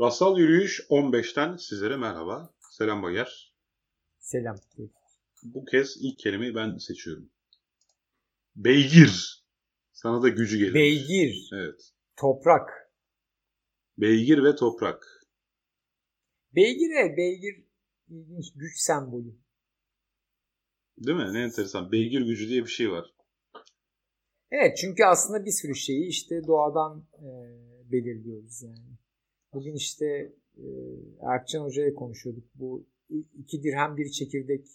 Rasal Yürüyüş 15'ten sizlere merhaba. Selam Bayar. Selam. Bu kez ilk kelimeyi ben seçiyorum. Beygir. Sana da gücü gelir. Beygir. Evet. Toprak. Beygir ve toprak. Beygir ilginç güç sembolü. Değil mi? Ne enteresan. Beygir gücü diye bir şey var. Evet, çünkü aslında bir sürü şeyi işte doğadan belirliyoruz yani. Bugün işte Erçan Hoca'ya konuşuyorduk. Bu 2 dirhem 1 çekirdek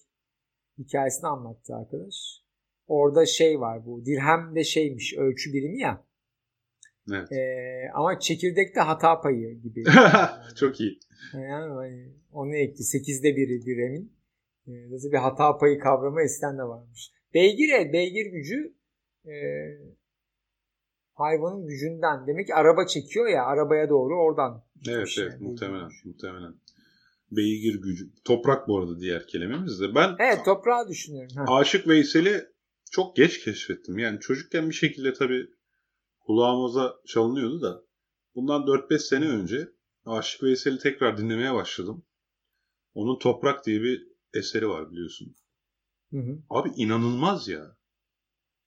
hikayesini anlattı arkadaş. Orada şey var, bu dirhem de şeymiş, ölçü birimi ya. Evet. Ama çekirdekte hata payı gibi. Yani. Çok iyi. Yani onu ekti. 8'de 1'i diremin. Nasıl bir hata payı kavramı eskiden de varmış. Beygir gücü hayvanın gücünden. Demek ki araba çekiyor ya, arabaya doğru oradan. Evet yani. Evet, muhtemelen. Beygir gücü. Toprak bu arada diğer kelimemiz de. Ben evet, toprağı düşünüyorum. Aşık Veysel'i çok geç keşfettim. Yani çocukken bir şekilde tabii kulağımıza çalınıyordu da bundan 4-5 sene önce Aşık Veysel'i tekrar dinlemeye başladım. Onun Toprak diye bir eseri var, biliyorsun. Hı. Abi inanılmaz ya.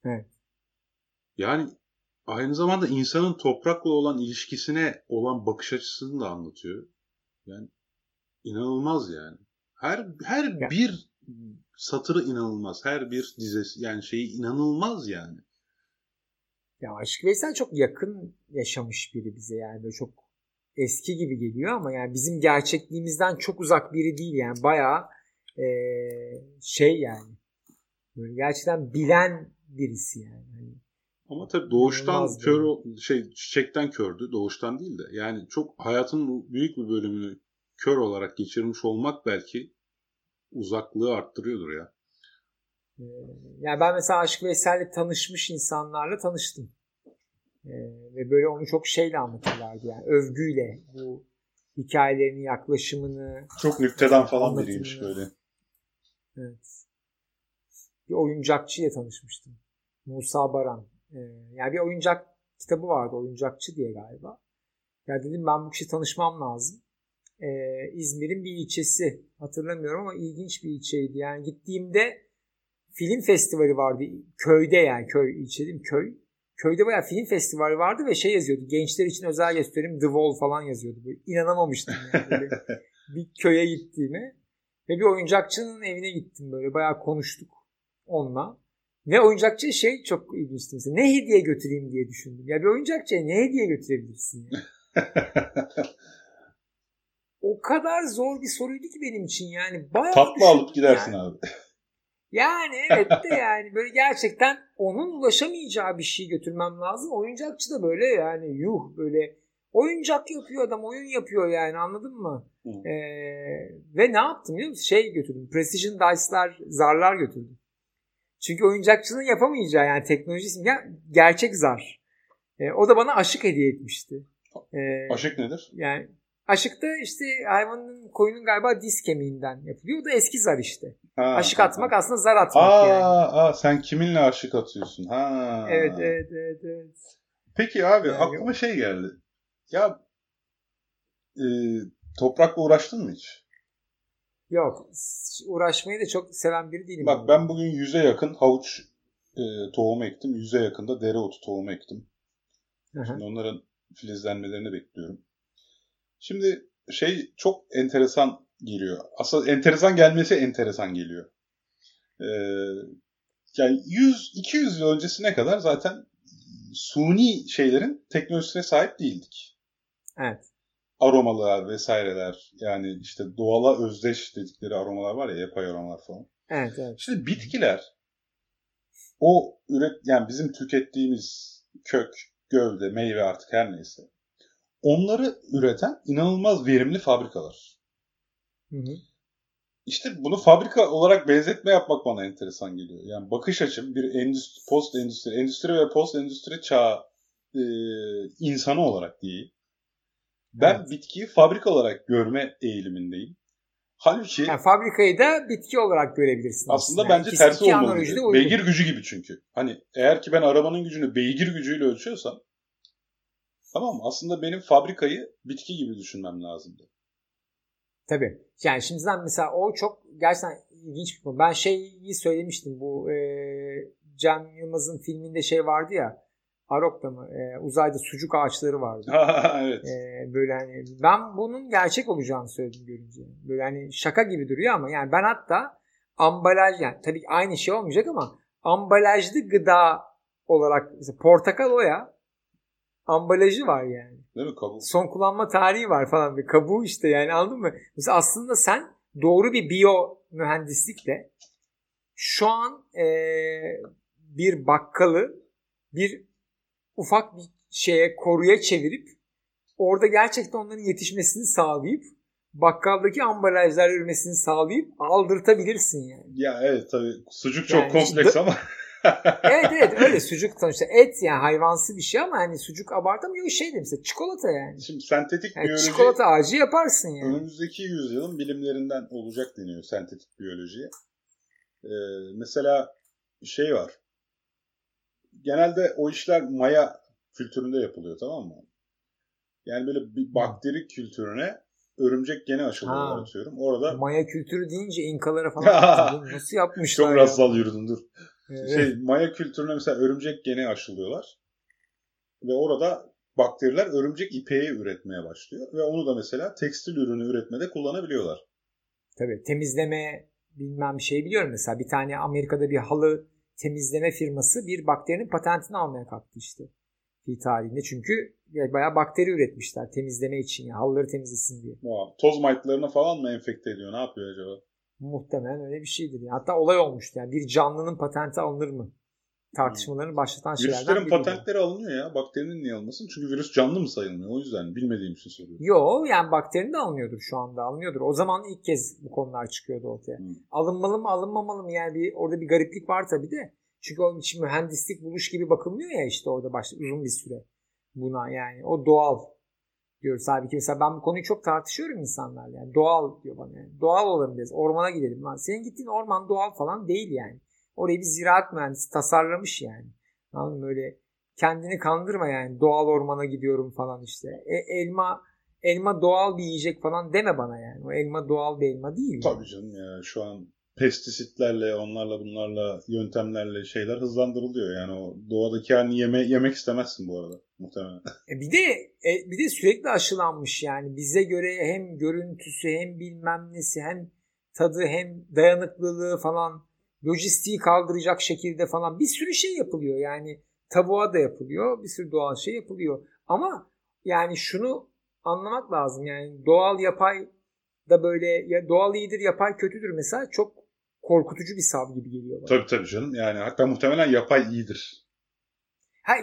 Evet. Yani aynı zamanda insanın toprakla olan ilişkisine olan bakış açısını da anlatıyor. Yani inanılmaz yani. Her bir satırı inanılmaz. Her bir dizesi yani şeyi inanılmaz yani. Ya Aşık Veysel çok yakın yaşamış biri bize yani, böyle çok eski gibi geliyor ama yani bizim gerçekliğimizden çok uzak biri değil yani, bayağı şey yani, böyle gerçekten bilen birisi yani. Ama tabii doğuştan kör, çiçekten kördü, doğuştan değil de yani çok hayatının büyük bir bölümünü kör olarak geçirmiş olmak belki uzaklığı arttırıyordur ya. Yani ben mesela Aşık Veysel'le tanışmış insanlarla tanıştım. Ve böyle onu çok şeyle anlatırlardı yani, övgüyle, bu hikayelerini, yaklaşımını. Çok nüktedan falan biriymiş böyle. Evet. Bir oyuncakçıyla tanışmıştım. Musa Baran. Yani bir oyuncak kitabı vardı, oyuncakçı diye galiba. Ya dedim ben bu kişiyle tanışmam lazım. İzmir'in bir ilçesi, hatırlamıyorum ama ilginç bir ilçeydi. Yani gittiğimde film festivali vardı köyde, yani köy, ilçe değil mi? Köy. Köyde bayağı film festivali vardı ve şey yazıyordu. Gençler için özel gösterim, The Wall falan yazıyordu. Böyle inanamamıştım yani. Böyle bir köye gittiğime. Ve bir oyuncakçının evine gittim böyle. Bayağı konuştuk onunla. Ve oyuncakçı şey çok ilginçti mesela. Ne hediye götüreyim diye düşündüm. Ya bir oyuncakçıya ne hediye götürebilirsin ya? O kadar zor bir soruydu ki benim için yani. Bayağı tatlı alıp gidersin yani. Abi. Yani evet de yani böyle gerçekten onun ulaşamayacağı bir şey götürmem lazım. Oyuncakçı da böyle yani yuh, böyle oyuncak yapıyor adam, oyun yapıyor yani, anladın mı? Ve ne yaptım biliyor musun? Şey götürdüm. Precision Dice'lar, zarlar götürdüm. Çünkü oyuncakçının yapamayacağı yani teknolojisi, yani gerçek zar. O da bana aşık hediye etmişti. Aşık nedir? Yani aşık da işte hayvanın, koyunun galiba diz kemiğinden yapılıyor. O da eski zar işte. Aşık atmak aslında zar atmak yani. Sen kiminle aşık atıyorsun? Ha. Evet. Peki abi yani aklıma yok. Şey geldi. Ya toprakla uğraştın mı hiç? Yok. Uğraşmayı da çok seven biri değilim. Bak yani. Ben bugün 100'e yakın havuç tohumu ektim. 100'e yakın da dereotu tohumu ektim. Hı-hı. Şimdi onların filizlenmelerini bekliyorum. Şimdi şey çok enteresan geliyor. Aslında enteresan geliyor. Yani 100-200 yıl öncesine kadar zaten suni şeylerin teknolojisine sahip değildik. Evet. Aromalar vesaireler, yani işte doğala özdeş dedikleri aromalar var ya, yapay aromalar falan. Evet. Şimdi bitkiler yani bizim tükettiğimiz kök, gövde, meyve, artık her neyse. Onları üreten inanılmaz verimli fabrikalar. Hı. İşte bunu fabrika olarak benzetme yapmak bana enteresan geliyor. Yani bakış açım bir endüstri ve post endüstri çağı insanı olarak diyeyim. Ben bitkiyi fabrika olarak görme eğilimindeyim. Halbuki yani fabrikayı da bitki olarak görebilirsin. Aslında bence yani tersi olmalı. Beygir gücü gibi çünkü. Hani eğer ki ben arabanın gücünü beygir gücüyle ölçüyorsam Tamam mı? Aslında benim fabrikayı bitki gibi düşünmem lazımdı. Tabii. Yani şimdiden mesela o çok gerçekten ilginç bir konu. Ben şeyi söylemiştim. Bu Cem Yılmaz'ın filminde şey vardı ya. Arok'ta mı? Uzayda sucuk ağaçları vardı. Evet. Böyle hani ben bunun gerçek olacağını söyledim görünce. Böyle hani şaka gibi duruyor ama yani ben hatta ambalaj, yani tabii aynı şey olmayacak ama ambalajlı gıda olarak mesela portakal o ya. Ambalajı var yani. Değil mi? Kabuğu. Son kullanma tarihi var falan. Bir kabuğu işte yani, anladın mı? Mesela aslında sen doğru bir biyo mühendislikle şu an bir bakkalı bir ufak bir şeye, koruya çevirip orada gerçekten onların yetişmesini sağlayıp bakkaldaki ambalajlar ürmesini sağlayıp aldırtabilirsin yani. Ya evet tabii. Sucuk çok yani kompleks işte, ama evet öyle sucuk sonuçta et yani hayvansı bir şey ama hani sucuk abartamıyor şey mesela çikolata yani. Şimdi sentetik yani biyoloji, çikolata ağacı yaparsın yani. Önümüzdeki yüzyılın bilimlerinden olacak deniyor sentetik biyolojiye. Mesela şey var. Genelde o işler Maya kültüründe yapılıyor, tamam mı? Yani böyle bir bakteri kültürüne örümcek geni aşıları atıyorum. Orada Maya kültürü deyince İnkalara falan nasıl yapmışlar? Çok rasal yürüdüm dur. Evet. Maya kültürüne mesela örümcek geni aşılıyorlar. Ve orada bakteriler örümcek ipeği üretmeye başlıyor. Ve onu da mesela tekstil ürünü üretmede kullanabiliyorlar. Tabii temizleme bilmem bir şey biliyorum mesela. Bir tane Amerika'da bir halı temizleme firması bir bakterinin patentini almaya kalktı işte. Bir tarihinde. Çünkü bayağı bakteri üretmişler temizleme için. Yani halıları temizlesin diye. Toz maytlarını falan mı enfekte ediyor? Ne yapıyor acaba? Muhtemelen öyle bir şeydir. Yani. Hatta olay olmuştu. Yani bir canlının patenti alınır mı? Tartışmalarını başlatan şeylerden biri. Virüslerin patentleri alınıyor ya. Bakterinin niye alınmasın? Çünkü virüs canlı mı sayılmıyor? O yüzden bilmediğim için soruyorum. Yok yani bakterinin de alınıyordur şu anda. Alınıyordur. O zaman ilk kez bu konular çıkıyordu ortaya. Alınmalı mı alınmamalı mı? Yani orada bir gariplik var tabii de. Çünkü onun için mühendislik buluş gibi bakılmıyor ya işte orada uzun bir süre buna yani. O doğal diyoruz abi ki mesela ben bu konuyu çok tartışıyorum insanlarla yani doğal diyor bana yani. Doğal olalım deriz, ormana gidelim. Senin gittiğin orman doğal falan değil yani. Orayı bir ziraat mühendisi tasarlamış yani. Anladın mı? Böyle kendini kandırma yani doğal ormana gidiyorum falan işte. Elma doğal bir yiyecek falan deme bana yani. O elma doğal bir elma değil. Tabii yani. Canım ya şu an pestisitlerle, onlarla, bunlarla, yöntemlerle şeyler hızlandırılıyor. Yani o doğadaki hani yemek istemezsin bu arada muhtemelen. Bir de sürekli aşılanmış yani. Bize göre hem görüntüsü hem bilmem nesi hem tadı hem dayanıklılığı falan lojistiği kaldıracak şekilde falan bir sürü şey yapılıyor. Yani tavuğa da yapılıyor. Bir sürü doğal şey yapılıyor. Ama yani şunu anlamak lazım. Yani doğal yapay da böyle ya doğal iyidir yapay kötüdür mesela çok korkutucu bir sav gibi geliyor bana. Tabii canım yani hatta muhtemelen yapay iyidir.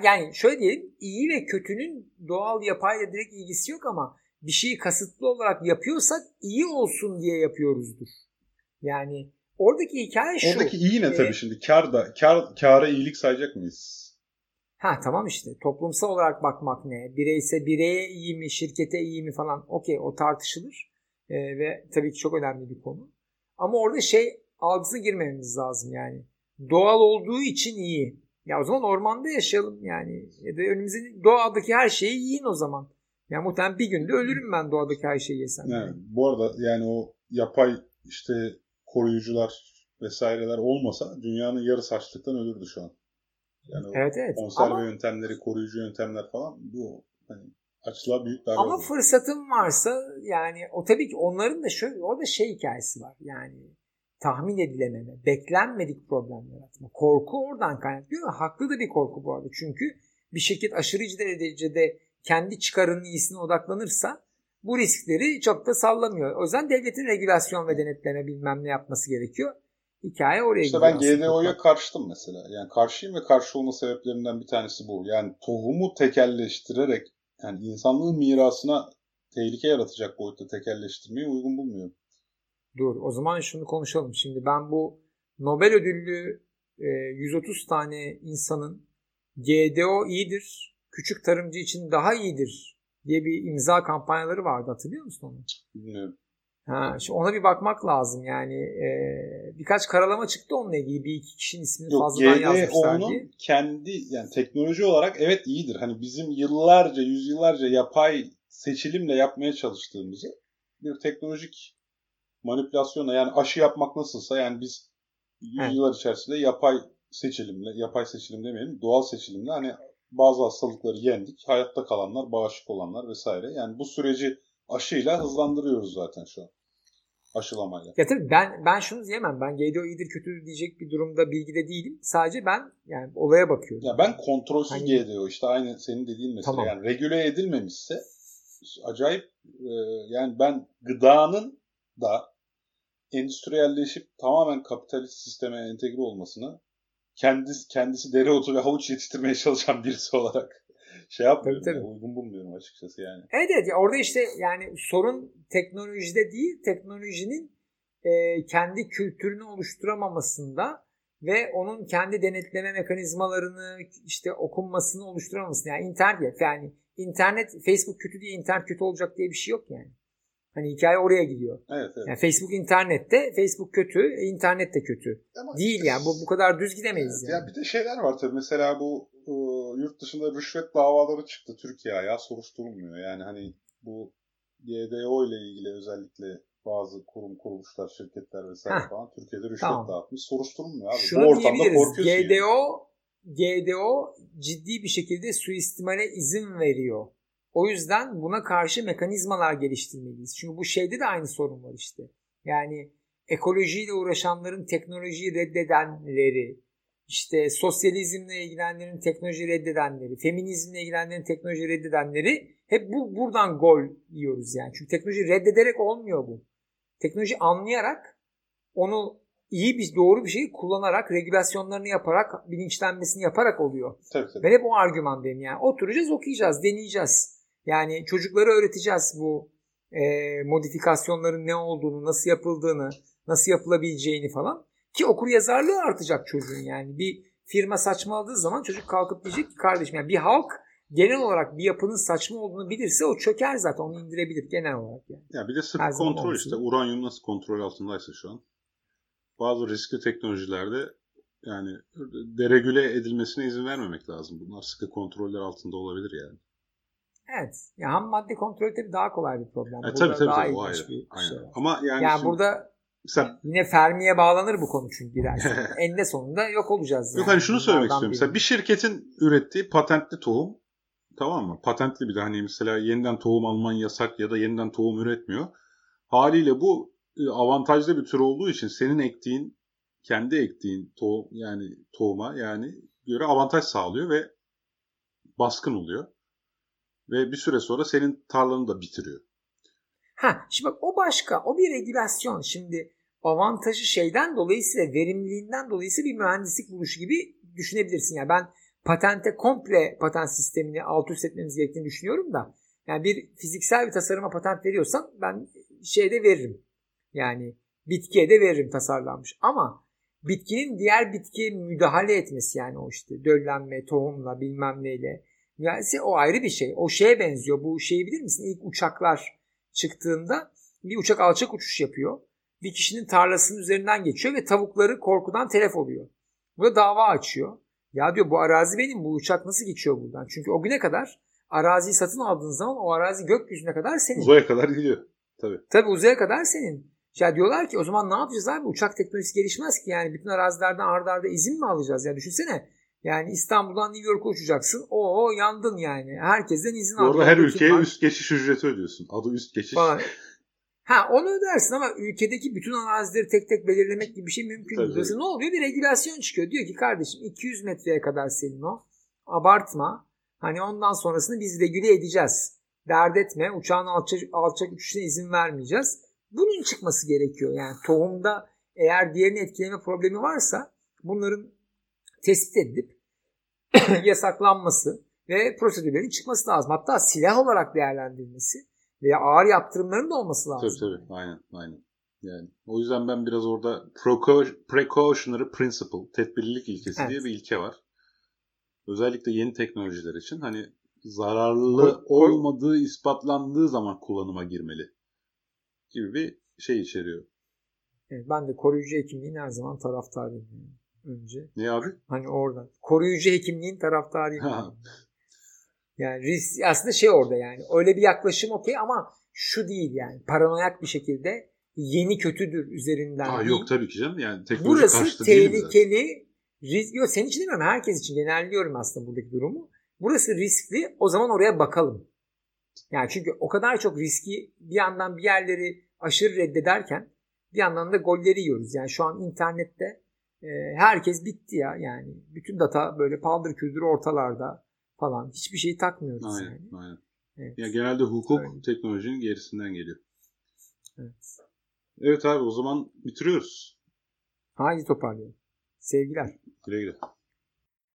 Yani şöyle diyelim iyi ve kötünün doğal yapayla direkt ilgisi yok ama bir şeyi kasıtlı olarak yapıyorsak iyi olsun diye yapıyoruzdur. Yani oradaki hikaye şu. Oradaki iyi ne tabii şimdi kâra iyilik sayacak mıyız? Tamam işte toplumsal olarak bakmak ne? Bireyse bireye iyi mi şirkete iyi mi falan okey o tartışılır. Ve tabii ki çok önemli bir konu. Ama orada algısına girmememiz lazım yani. Doğal olduğu için iyi. Ya o zaman ormanda yaşayalım yani. Ya da önümüzdeki doğadaki her şeyi yiyin o zaman. Yani muhtemelen bir günde ölürüm ben doğadaki her şeyi yesem. Yani, bu arada yani o yapay işte koruyucular vesaireler olmasa dünyanın yarısı açlıktan ölürdü şu an. Yani evet. Konserve yöntemleri, koruyucu yöntemler falan bu hani açlığa büyük darbe ama oluyor. Fırsatın varsa yani o tabii ki onların da orada hikayesi var. Yani tahmin edilememe, beklenmedik problem yaratma. Korku oradan kaynaklanıyor. Haklı da bir korku bu arada. Çünkü bir şirket aşırı derecede kendi çıkarının iyisine odaklanırsa bu riskleri çok da sallamıyor. O yüzden devletin regülasyon ve denetleme bilmem ne yapması gerekiyor. Hikaye oraya gidiyor. İşte ben GDO'ya karşıyım mesela. Yani karşıyım ve karşı olma sebeplerinden bir tanesi bu. Yani tohumu tekelleştirerek yani insanlığın mirasına tehlike yaratacak boyutta tekelleştirmeyi uygun bulmuyorum. Dur o zaman şunu konuşalım. Şimdi ben bu Nobel ödüllü 130 tane insanın GDO iyidir, küçük tarımcı için daha iyidir diye bir imza kampanyaları vardı. Hatırlıyor musun onu? Bilmiyorum. Ha, ona bir bakmak lazım yani. Birkaç karalama çıktı onunla ilgili. Bir iki kişinin ismini fazladan yazmışlar ki. Kendi yani teknoloji olarak evet iyidir. Hani bizim yıllarca, yüzyıllarca yapay seçilimle yapmaya çalıştığımızı bir teknolojik manipülasyonla, yani aşı yapmak nasılsa yani biz yüzyıllar içerisinde yapay seçilimle, yapay seçilim demeyelim, doğal seçilimle hani bazı hastalıkları yendik. Hayatta kalanlar, bağışık olanlar vesaire. Yani bu süreci aşıyla hızlandırıyoruz zaten şu an. Aşılamayla. Ya tabii ben şunu diyemem. Ben GDO iyidir kötüdür diyecek bir durumda, bilgide değilim. Sadece ben yani olaya bakıyorum. Ya ben kontrolsüz hani... GDO işte aynı senin dediğin mesele. Tamam. Yani regüle edilmemişse acayip yani ben gıdanın da endüstriyelleşip tamamen kapitalist sisteme entegre olmasını kendisi dereotu ve havuç yetiştirmeye çalışan birisi olarak şey yapmıyorum. Tabii. Uygun bulmuyorum açıkçası yani. Evet orada işte yani sorun teknolojide değil, teknolojinin kendi kültürünü oluşturamamasında ve onun kendi denetleme mekanizmalarını, işte okunmasını oluşturamamasında. Yani internet Facebook kötü diye internet kötü olacak diye bir şey yok yani. Hani hikaye oraya gidiyor. Evet. Yani Facebook internette, Facebook kötü, internet de kötü. Ama değil yani bu kadar düz gidemeyiz evet, yani. Ya bir de şeyler var tabii. Mesela bu yurt dışında rüşvet davaları çıktı Türkiye'ye ya soruşturulmuyor. Yani hani bu GDO ile ilgili özellikle bazı kurum, kuruluşlar, şirketler vesaire falan Türkiye'de rüşvet dağıtmış. Soruşturulmuyor abi. Şunu bu ortamda korkuyorsun. GDO ciddi bir şekilde suistimale izin veriyor. O yüzden buna karşı mekanizmalar geliştirmeliyiz. Çünkü bu şeyde de aynı sorun var işte. Yani ekolojiyle uğraşanların teknolojiyi reddedenleri, işte sosyalizmle ilgilenenlerin teknolojiyi reddedenleri, feminizmle ilgilenenlerin teknolojiyi reddedenleri hep buradan gol yiyoruz yani. Çünkü teknolojiyi reddederek olmuyor bu. Teknoloji anlayarak, onu iyi bir doğru bir şeyi kullanarak, regülasyonlarını yaparak, bilinçlenmesini yaparak oluyor. Tabii. Ben hep o argümandayım yani. Oturacağız, okuyacağız, deneyeceğiz. Yani çocuklara öğreteceğiz bu modifikasyonların ne olduğunu, nasıl yapıldığını, nasıl yapılabileceğini falan. Ki okuryazarlığı artacak çocuğun yani. Bir firma saçmaladığı zaman çocuk kalkıp diyecek ki kardeşim yani bir halk genel olarak bir yapının saçma olduğunu bilirse o çöker zaten. Onu indirebilir genel olarak yani. Ya bir de sırf kontrol işte. Uranyum nasıl kontrol altındaysa şu an. Bazı riskli teknolojilerde yani deregüle edilmesine izin vermemek lazım. Bunlar sıkı kontroller altında olabilir yani. Evet. Ya ham madde kontrolü tabii daha kolay bir problem. Tabii o ayrı. Şey. Ama yani şimdi, burada mesela, yine Fermi'ye bağlanır bu konu çünkü girersen. Eninde sonunda yok olacağız. Yani. Yok hani şunu söylemek istiyorum. Mesela bir şirketin ürettiği patentli tohum, tamam mı? Patentli bir de hani mesela yeniden tohum alman yasak ya da yeniden tohum üretmiyor. Haliyle bu avantajlı bir tür olduğu için senin ektiğin, kendi ektiğin tohum yani tohuma yani göre avantaj sağlıyor ve baskın oluyor. Ve bir süre sonra senin tarlanı da bitiriyor. Şimdi bak o başka. O bir regülasyon. Şimdi avantajı şeyden dolayısıyla, verimliliğinden dolayısıyla bir mühendislik buluşu gibi düşünebilirsin. Yani ben komple patent sistemini alt üst etmemiz gerektiğini düşünüyorum da. Yani bir fiziksel bir tasarıma patent veriyorsan ben şeyde veririm. Yani bitkiye de veririm tasarlanmış. Ama bitkinin diğer bitkiye müdahale etmesi yani o işte döllenme, tohumla bilmem neyle. Yani o ayrı bir şey. O şeye benziyor. Bu şeyi bilir misin? İlk uçaklar çıktığında bir uçak alçak uçuş yapıyor. Bir kişinin tarlasının üzerinden geçiyor ve tavukları korkudan telef oluyor. Bu da dava açıyor. Ya diyor bu arazi benim. Bu uçak nasıl geçiyor buradan? Çünkü o güne kadar araziyi satın aldığın zaman o arazi gökyüzüne kadar senin. Uzaya kadar gidiyor. Tabii uzaya kadar senin. Ya diyorlar ki o zaman ne yapacağız abi? Uçak teknolojisi gelişmez ki. Yani bütün arazilerden arda izin mi alacağız? Ya düşünsene. Yani İstanbul'dan New York'a uçacaksın. Oo yandın yani. Herkesten izin al. Orada her ülkeye üst geçiş ücreti ödüyorsun. Adı üst geçiş. Onu ödersin ama ülkedeki bütün arazileri tek tek belirlemek gibi bir şey mümkün değil. Ne oluyor? Bir regülasyon çıkıyor. Diyor ki kardeşim 200 metreye kadar senin o. Abartma. Hani ondan sonrasını biz regüle edeceğiz. Dert etme. Uçağın alçak uçuşuna izin vermeyeceğiz. Bunun çıkması gerekiyor. Yani tohumda eğer diğerini etkileme problemi varsa bunların tespit edilip yasaklanması ve prosedürlerin çıkması lazım. Hatta silah olarak değerlendirilmesi veya ağır yaptırımların da olması lazım. Tabii. Aynen. Yani o yüzden ben biraz orada precautionary principle, tedbirlilik ilkesi diye bir ilke var. Özellikle yeni teknolojiler için hani zararlı olmadığı ispatlandığı zaman kullanıma girmeli gibi bir şey içeriyor. Ben de koruyucu hekimliğin her zaman taraftarıyım. Önce. Ne abi? Hani oradan. Koruyucu hekimliğin taraftarıyım. Yani risk, aslında şey orada yani. Öyle bir yaklaşım okey ama şu değil yani. Paranoyak bir şekilde yeni kötüdür üzerinden. Aa, yok tabii ki canım. Yani teknoloji karşıtı değilim zaten. Burası tehlikeli. Risk, yok senin için demiyorum. Herkes için genelliyorum aslında buradaki durumu. Burası riskli. O zaman oraya bakalım. Yani çünkü o kadar çok riski bir yandan bir yerleri aşırı reddederken bir yandan da golleri yiyoruz. Yani şu an internette herkes bitti ya. Yani bütün data böyle paldır küldür ortalarda falan. Hiçbir şeyi takmıyoruz. Aynen. Yani. Aynen. Evet. Ya genelde hukuk öyle. Teknolojinin gerisinden geliyor. Evet. Evet abi o zaman bitiriyoruz. Haydi toparlayalım. Sevgiler. Güle güle.